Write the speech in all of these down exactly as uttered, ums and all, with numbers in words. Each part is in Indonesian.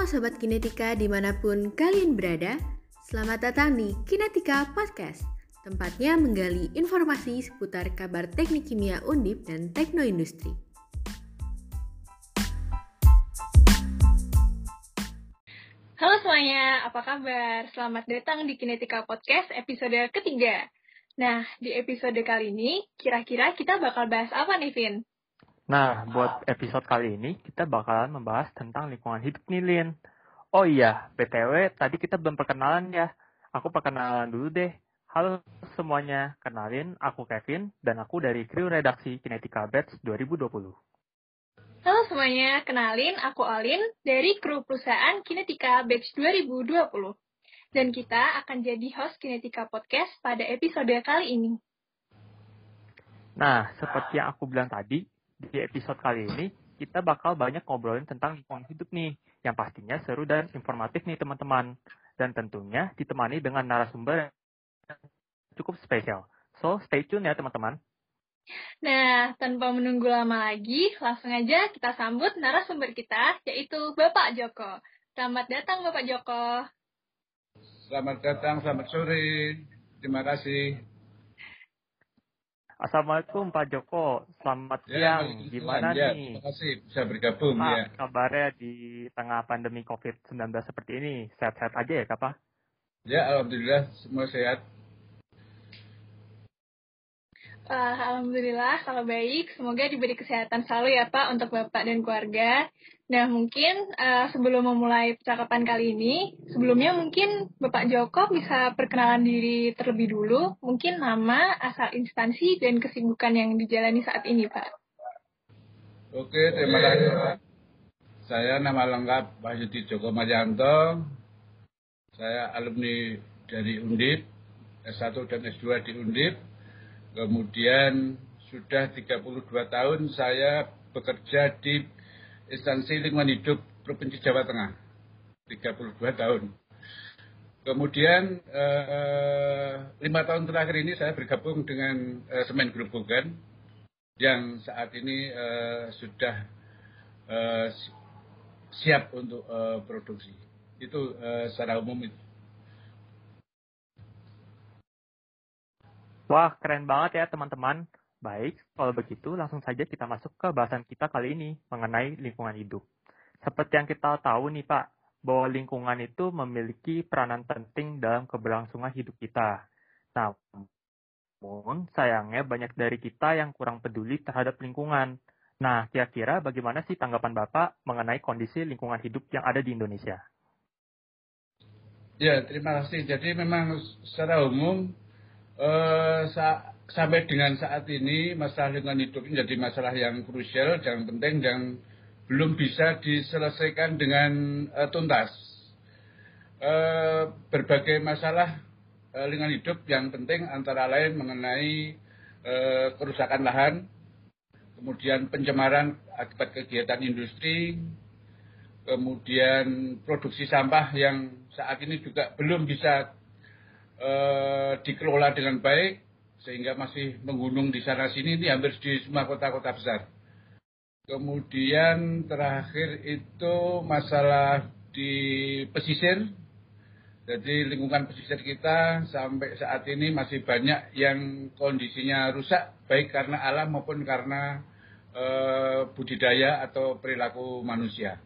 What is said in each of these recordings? Halo Sobat Kinetika dimanapun kalian berada, selamat datang di Kinetika Podcast, tempatnya menggali informasi seputar kabar teknik kimia Undip dan teknoindustri. Halo semuanya, apa kabar? Selamat datang di Kinetika Podcast episode ketiga. Nah, di episode kali ini, kira-kira kita bakal bahas apa nih, Vin? Nah, buat episode kali ini, kita bakalan membahas tentang lingkungan hidup nih, Lin. Oh iya, B T W, tadi kita belum perkenalan ya. Aku perkenalan dulu deh. Halo semuanya, kenalin, aku Kevin, dan aku dari kru redaksi Kinetika Batch dua ribu dua puluh. Halo semuanya, kenalin, aku Alin, dari kru perusahaan Kinetika Batch dua ribu dua puluh. Dan kita akan jadi host Kinetika Podcast pada episode kali ini. Nah, seperti yang aku bilang tadi, di episode kali ini, kita bakal banyak ngobrolin tentang lingkungan hidup nih, yang pastinya seru dan informatif nih teman-teman. Dan tentunya ditemani dengan narasumber yang cukup spesial. So, stay tune ya teman-teman. Nah, tanpa menunggu lama lagi, langsung aja kita sambut narasumber kita, yaitu Bapak Joko. Selamat datang Bapak Joko. Selamat datang, selamat sore. Terima kasih. Assalamualaikum Pak Joko, selamat ya, siang. Gimana ya, nih? Terima kasih bisa bergabung Pak, ya. Kabarnya di tengah pandemi covid sembilan belas seperti ini, sehat-sehat aja ya Pak? Ya, alhamdulillah semua sehat. Uh, alhamdulillah kalau baik, semoga diberi kesehatan selalu ya Pak untuk Bapak dan keluarga. Nah mungkin uh, sebelum memulai percakapan kali ini, sebelumnya mungkin Bapak Joko bisa perkenalan diri terlebih dulu, mungkin nama, asal instansi, dan kesibukan yang dijalani saat ini Pak. Oke, terima kasih Pak. Saya nama lengkap Wahyudi Joko Mayanto, saya alumni dari Undip, S satu dan S dua di Undip. Kemudian sudah tiga puluh dua tahun saya bekerja di instansi lingkungan hidup Provinsi Jawa Tengah. tiga puluh dua tahun. Kemudian lima tahun terakhir ini saya bergabung dengan eh, Semen Grobogan yang saat ini eh, sudah eh, siap untuk eh, produksi. Itu eh, secara umum itu. Wah, keren banget ya teman-teman. Baik, kalau begitu langsung saja kita masuk ke bahasan kita kali ini mengenai lingkungan hidup. Seperti yang kita tahu nih Pak, bahwa lingkungan itu memiliki peranan penting dalam keberlangsungan hidup kita. Namun, sayangnya banyak dari kita yang kurang peduli terhadap lingkungan. Nah, kira-kira bagaimana sih tanggapan Bapak mengenai kondisi lingkungan hidup yang ada di Indonesia? Ya, terima kasih. Jadi memang secara umum, Uh, sa- sampai dengan saat ini masalah lingkungan hidup ini jadi masalah yang krusial, yang penting, yang belum bisa diselesaikan dengan uh, tuntas. Uh, berbagai masalah uh, lingkungan hidup yang penting antara lain mengenai uh, kerusakan lahan, kemudian pencemaran akibat kegiatan industri, kemudian produksi sampah yang saat ini juga belum bisa dikelola dengan baik sehingga masih menggunung di sana sini, ini hampir di semua kota-kota besar. Kemudian terakhir itu masalah di pesisir. Jadi lingkungan pesisir kita sampai saat ini masih banyak yang kondisinya rusak baik karena alam maupun karena uh, budidaya atau perilaku manusia.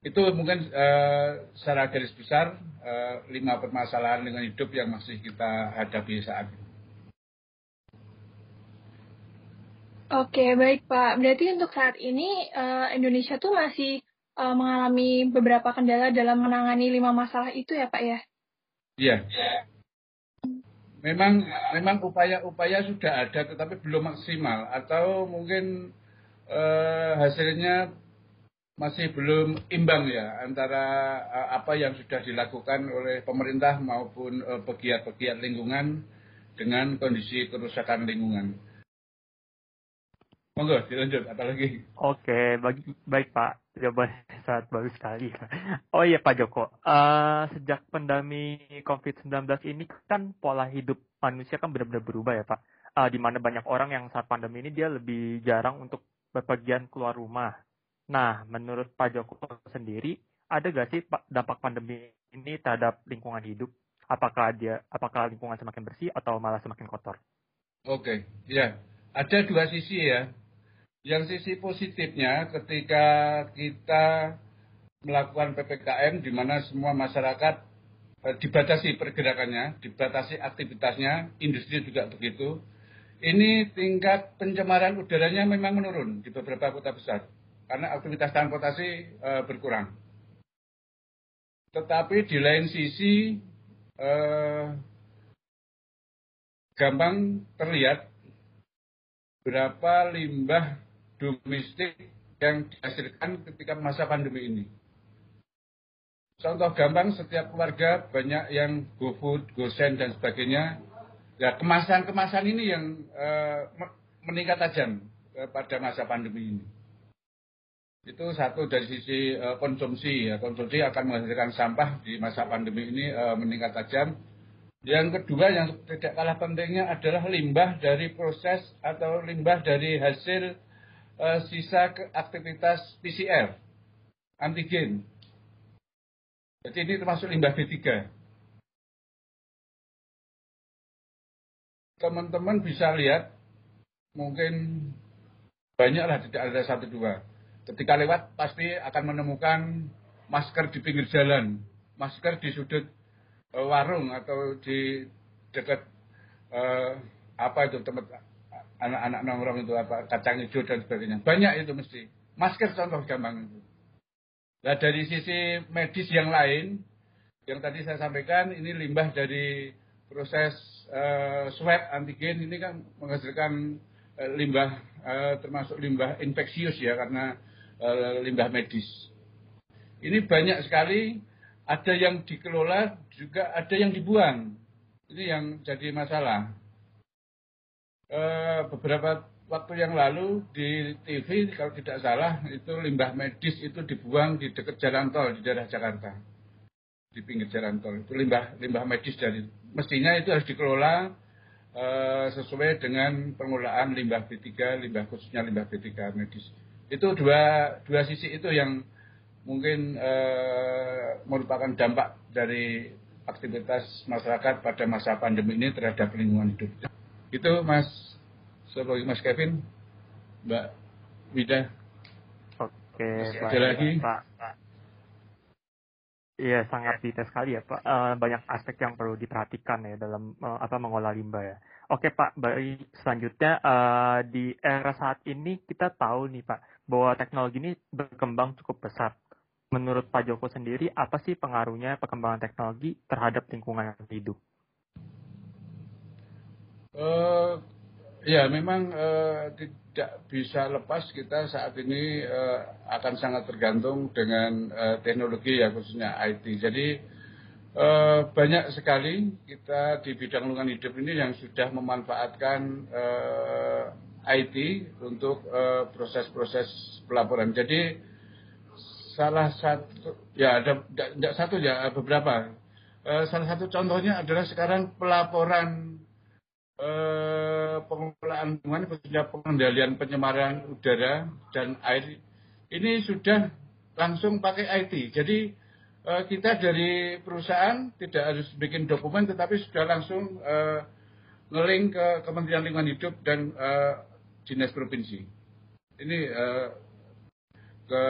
Itu mungkin uh, secara garis besar lima permasalahan dengan hidup yang masih kita hadapi saat ini. Oke, baik Pak. Berarti untuk saat ini Indonesia tuh masih mengalami beberapa kendala dalam menangani lima masalah itu ya Pak ya? Iya. Memang memang upaya-upaya sudah ada tetapi belum maksimal atau mungkin eh, hasilnya masih belum imbang ya antara apa yang sudah dilakukan oleh pemerintah maupun pegiat-pegiat lingkungan dengan kondisi kerusakan lingkungan. Monggo dilanjut apalagi. Oke, baik, baik Pak. Jawabannya sangat bagus sekali. Oh iya Pak Joko, uh, sejak pandemi covid sembilan belas ini kan pola hidup manusia kan benar-benar berubah ya Pak. Uh, di mana banyak orang yang saat pandemi ini dia lebih jarang untuk berpergian keluar rumah. Nah, menurut Pak Joko sendiri, ada nggak sih dampak pandemi ini terhadap lingkungan hidup? Apakah dia, apakah lingkungan semakin bersih atau malah semakin kotor? Oke, ya. Ada dua sisi ya. Yang sisi positifnya ketika kita melakukan P P K M di mana semua masyarakat dibatasi pergerakannya, dibatasi aktivitasnya, industri juga begitu. Ini tingkat pencemaran udaranya memang menurun di beberapa kota besar karena aktivitas transportasi e, berkurang. Tetapi di lain sisi e, gampang terlihat berapa limbah domestik yang dihasilkan ketika masa pandemi ini. Contoh gampang, setiap keluarga banyak yang GoFood, GoSend, dan sebagainya. Ya, kemasan-kemasan ini yang eh, meningkat tajam eh, pada masa pandemi ini. Itu satu dari sisi eh, konsumsi. Ya. Konsumsi akan menghasilkan sampah di masa pandemi ini eh, meningkat tajam. Yang kedua yang tidak kalah pentingnya adalah limbah dari proses atau limbah dari hasil eh, sisa ke aktivitas P C R, antigen. Jadi ini termasuk limbah B tiga. Teman-teman bisa lihat, mungkin banyaklah, tidak ada satu dua. Ketika lewat pasti akan menemukan masker di pinggir jalan, masker di sudut e, warung atau di dekat e, apa itu tempat anak-anak nongkrong itu, apa kacang hijau dan sebagainya. Banyak itu mesti. Masker contoh gampang itu. Nah, dari sisi medis yang lain, yang tadi saya sampaikan, ini limbah dari proses uh, swab antigen ini kan menghasilkan uh, limbah, uh, termasuk limbah infeksius ya, karena uh, limbah medis. Ini banyak sekali, ada yang dikelola, juga ada yang dibuang. Ini yang jadi masalah. Uh, beberapa waktu yang lalu di T V, kalau tidak salah, itu limbah medis itu dibuang di dekat jalan tol di daerah Jakarta. Di pinggir jalan tol. Itu limbah limbah medis dari, mestinya itu harus dikelola e, sesuai dengan pengelolaan limbah B tiga, limbah khususnya limbah B tiga medis. Itu dua dua sisi itu yang mungkin e, merupakan dampak dari aktivitas masyarakat pada masa pandemi ini terhadap lingkungan hidup. Itu Mas Sebagai Mas Kevin, Mbak Wida. Oke, ada lagi? Iya, sangat detail sekali ya Pak. Uh, banyak aspek yang perlu diperhatikan ya dalam uh, apa mengolah limbah ya. Oke Pak, baik selanjutnya uh, di era saat ini kita tahu nih Pak bahwa teknologi ini berkembang cukup pesat. Menurut Pak Joko sendiri, apa sih pengaruhnya perkembangan teknologi terhadap lingkungan hidup? Uh... Ya, memang eh, tidak bisa lepas kita saat ini eh, akan sangat tergantung dengan eh, teknologi ya, khususnya I T. Jadi eh, banyak sekali kita di bidang lingkungan hidup ini yang sudah memanfaatkan eh, I T untuk eh, proses-proses pelaporan. Jadi salah satu, ya ada tidak satu ya, beberapa. Eh, salah satu contohnya adalah sekarang pelaporan pengelolaan lingkungan, khususnya pengendalian pencemaran udara dan air, ini sudah langsung pakai I T. Jadi kita dari perusahaan tidak harus bikin dokumen, tetapi sudah langsung nge-link ke Kementerian Lingkungan Hidup dan dinas provinsi. Ini ke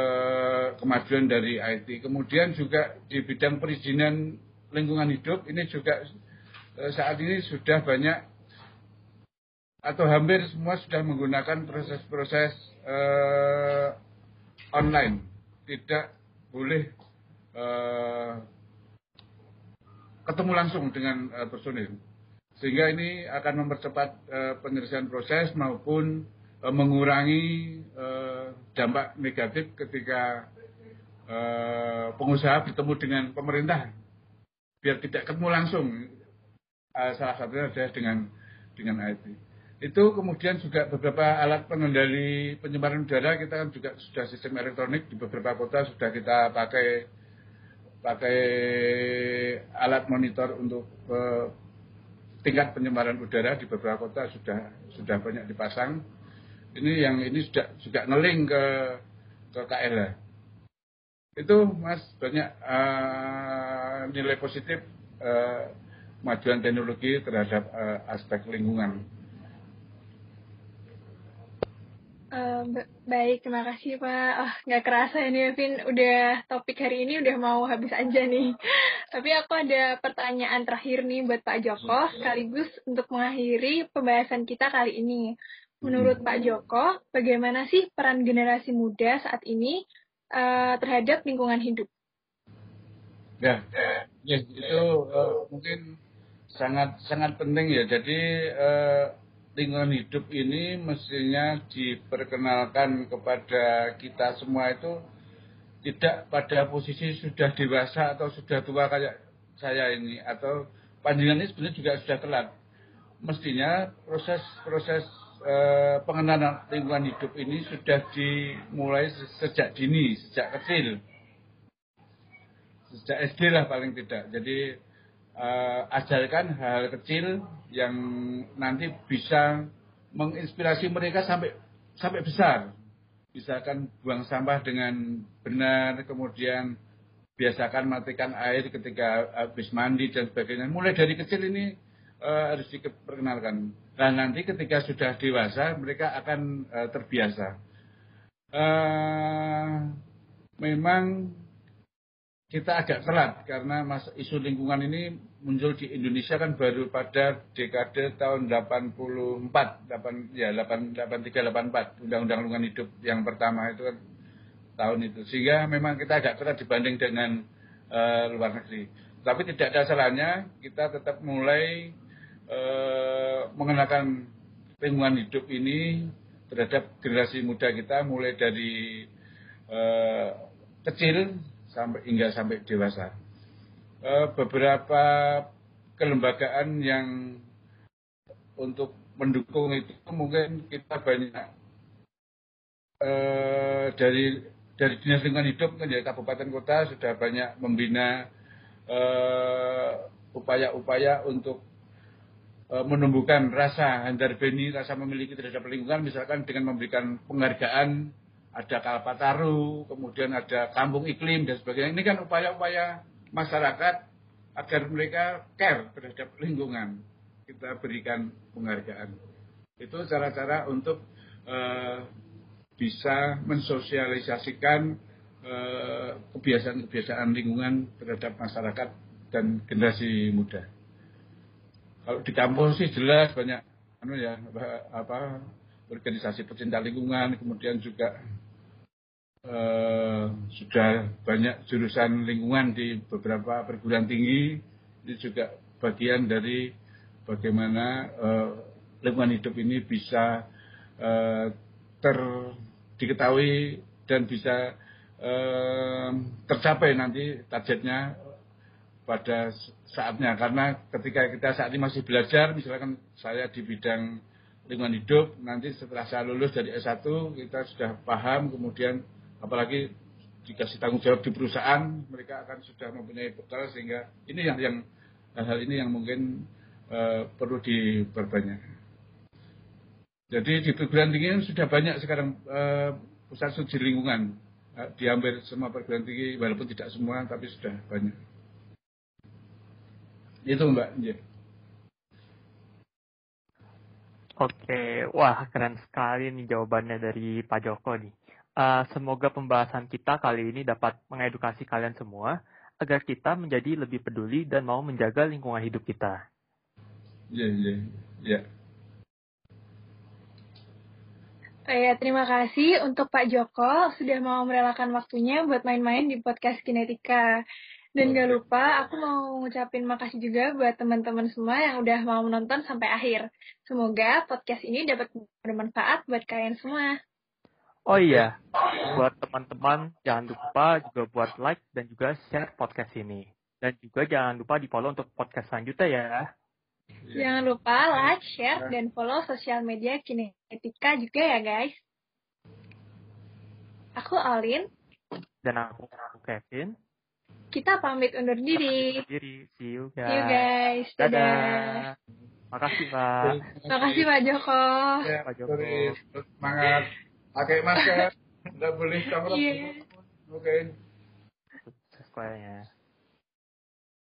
kemajuan dari I T. Kemudian juga di bidang perizinan lingkungan hidup, ini juga saat ini sudah banyak atau hampir semua sudah menggunakan proses-proses eh, online. Tidak boleh eh, ketemu langsung dengan eh, personil. Sehingga ini akan mempercepat eh, penyelesaian proses maupun eh, mengurangi eh, dampak negatif ketika eh, pengusaha bertemu dengan pemerintah. Biar tidak ketemu langsung. Eh, salah satunya adalah dengan, dengan I T. Itu kemudian juga beberapa alat pengendali pencemaran udara, kita kan juga sudah sistem elektronik di beberapa kota sudah kita pakai pakai alat monitor untuk eh, tingkat pencemaran udara di beberapa kota sudah sudah banyak dipasang. Ini yang ini sudah juga nge-link ke ke K R L. Itu Mas banyak uh, nilai positif uh, majuan teknologi terhadap uh, aspek lingkungan. Uh, baik, terima kasih Pak. Oh, gak kerasa ini Vin, udah topik hari ini udah mau habis aja nih. Tapi aku ada pertanyaan terakhir nih buat Pak Joko, sekaligus untuk mengakhiri pembahasan kita kali ini. Menurut hmm. Pak Joko, bagaimana sih peran generasi muda saat ini uh, terhadap lingkungan hidup? Ya, ya itu uh, mungkin sangat sangat penting ya. Jadi uh, lingkungan hidup ini mestinya diperkenalkan kepada kita semua itu tidak pada posisi sudah dewasa atau sudah tua kayak saya ini, atau panjenengan ini sebenarnya juga sudah telat. Mestinya proses-proses e, pengenalan lingkungan hidup ini sudah dimulai sejak dini, sejak kecil, sejak S D lah paling tidak. Jadi e, ajarkan hal-hal kecil yang nanti bisa menginspirasi mereka sampai sampai besar. Misalkan buang sampah dengan benar, kemudian biasakan matikan air ketika habis mandi dan sebagainya. Mulai dari kecil ini uh, harus diperkenalkan. Dan nanti ketika sudah dewasa mereka akan uh, terbiasa. Uh, memang kita agak telat karena mas isu lingkungan ini muncul di Indonesia kan baru pada dekade tahun delapan puluh empat, delapan, ya delapan puluh tiga delapan puluh empat, Undang-Undang Lingkungan Hidup yang pertama itu kan tahun itu. Sehingga memang kita agak telat dibanding dengan uh, luar negeri. Tapi tidak ada salahnya kita tetap mulai uh, mengenakan lingkungan hidup ini terhadap generasi muda kita mulai dari uh, kecil sampai hingga sampai dewasa. E, beberapa kelembagaan yang untuk mendukung itu mungkin kita banyak e, dari dari dinas lingkungan hidup kan dari kabupaten kota sudah banyak membina e, upaya-upaya untuk e, menumbuhkan rasa handar beni, rasa memiliki terhadap lingkungan, misalkan dengan memberikan penghargaan. Ada Kalpataru, kemudian ada Kampung Iklim dan sebagainya. Ini kan upaya-upaya masyarakat agar mereka care terhadap lingkungan. Kita berikan penghargaan. Itu cara-cara untuk uh, bisa mensosialisasikan uh, kebiasaan-kebiasaan lingkungan terhadap masyarakat dan generasi muda. Kalau di kampus sih jelas banyak anu ya apa organisasi pecinta lingkungan, kemudian juga Uh, sudah banyak jurusan lingkungan di beberapa perguruan tinggi. Ini juga bagian dari bagaimana uh, lingkungan hidup ini bisa uh, ter diketahui dan bisa uh, tercapai nanti targetnya pada saatnya. Karena ketika kita saat ini masih belajar, misalkan saya di bidang lingkungan hidup, nanti setelah saya lulus dari S satu kita sudah paham, kemudian apalagi dikasih tanggung jawab di perusahaan, mereka akan sudah mempunyai bekal, sehingga ini yang, yang hal-hal ini yang mungkin uh, perlu diperbanyak. Jadi di perguruan tinggi sudah banyak sekarang uh, pusat studi lingkungan uh, di hampir semua perguruan tinggi, walaupun tidak semua tapi sudah banyak. Itu Mbak. Ya. Oke, wah keren sekali nih jawabannya dari Pak Joko nih. Uh, semoga pembahasan kita kali ini dapat mengedukasi kalian semua agar kita menjadi lebih peduli dan mau menjaga lingkungan hidup kita. Iya, iya, iya. Ya, terima kasih untuk Pak Joko sudah mau merelakan waktunya buat main-main di podcast Kinetika. Dan gak lupa, aku mau ngucapin makasih juga buat teman-teman semua yang udah mau menonton sampai akhir. Semoga podcast ini dapat bermanfaat buat kalian semua. Oh iya, buat teman-teman jangan lupa juga buat like dan juga share podcast ini. Dan juga jangan lupa di-follow untuk podcast selanjutnya ya. Jangan lupa like, share, dan follow sosial media Kinetika juga ya guys. Aku Alin. Dan aku, aku Kevin. Kita pamit undur diri. Kita pamit undur diri. See you guys. See you guys. Dadah. Dadah. Makasih Pak. Makasih Pak Joko. Ya, Pak Joko. Semangat. Pakai masker. Nggak boleh kamera. Iya. Oke. Sekolahnya.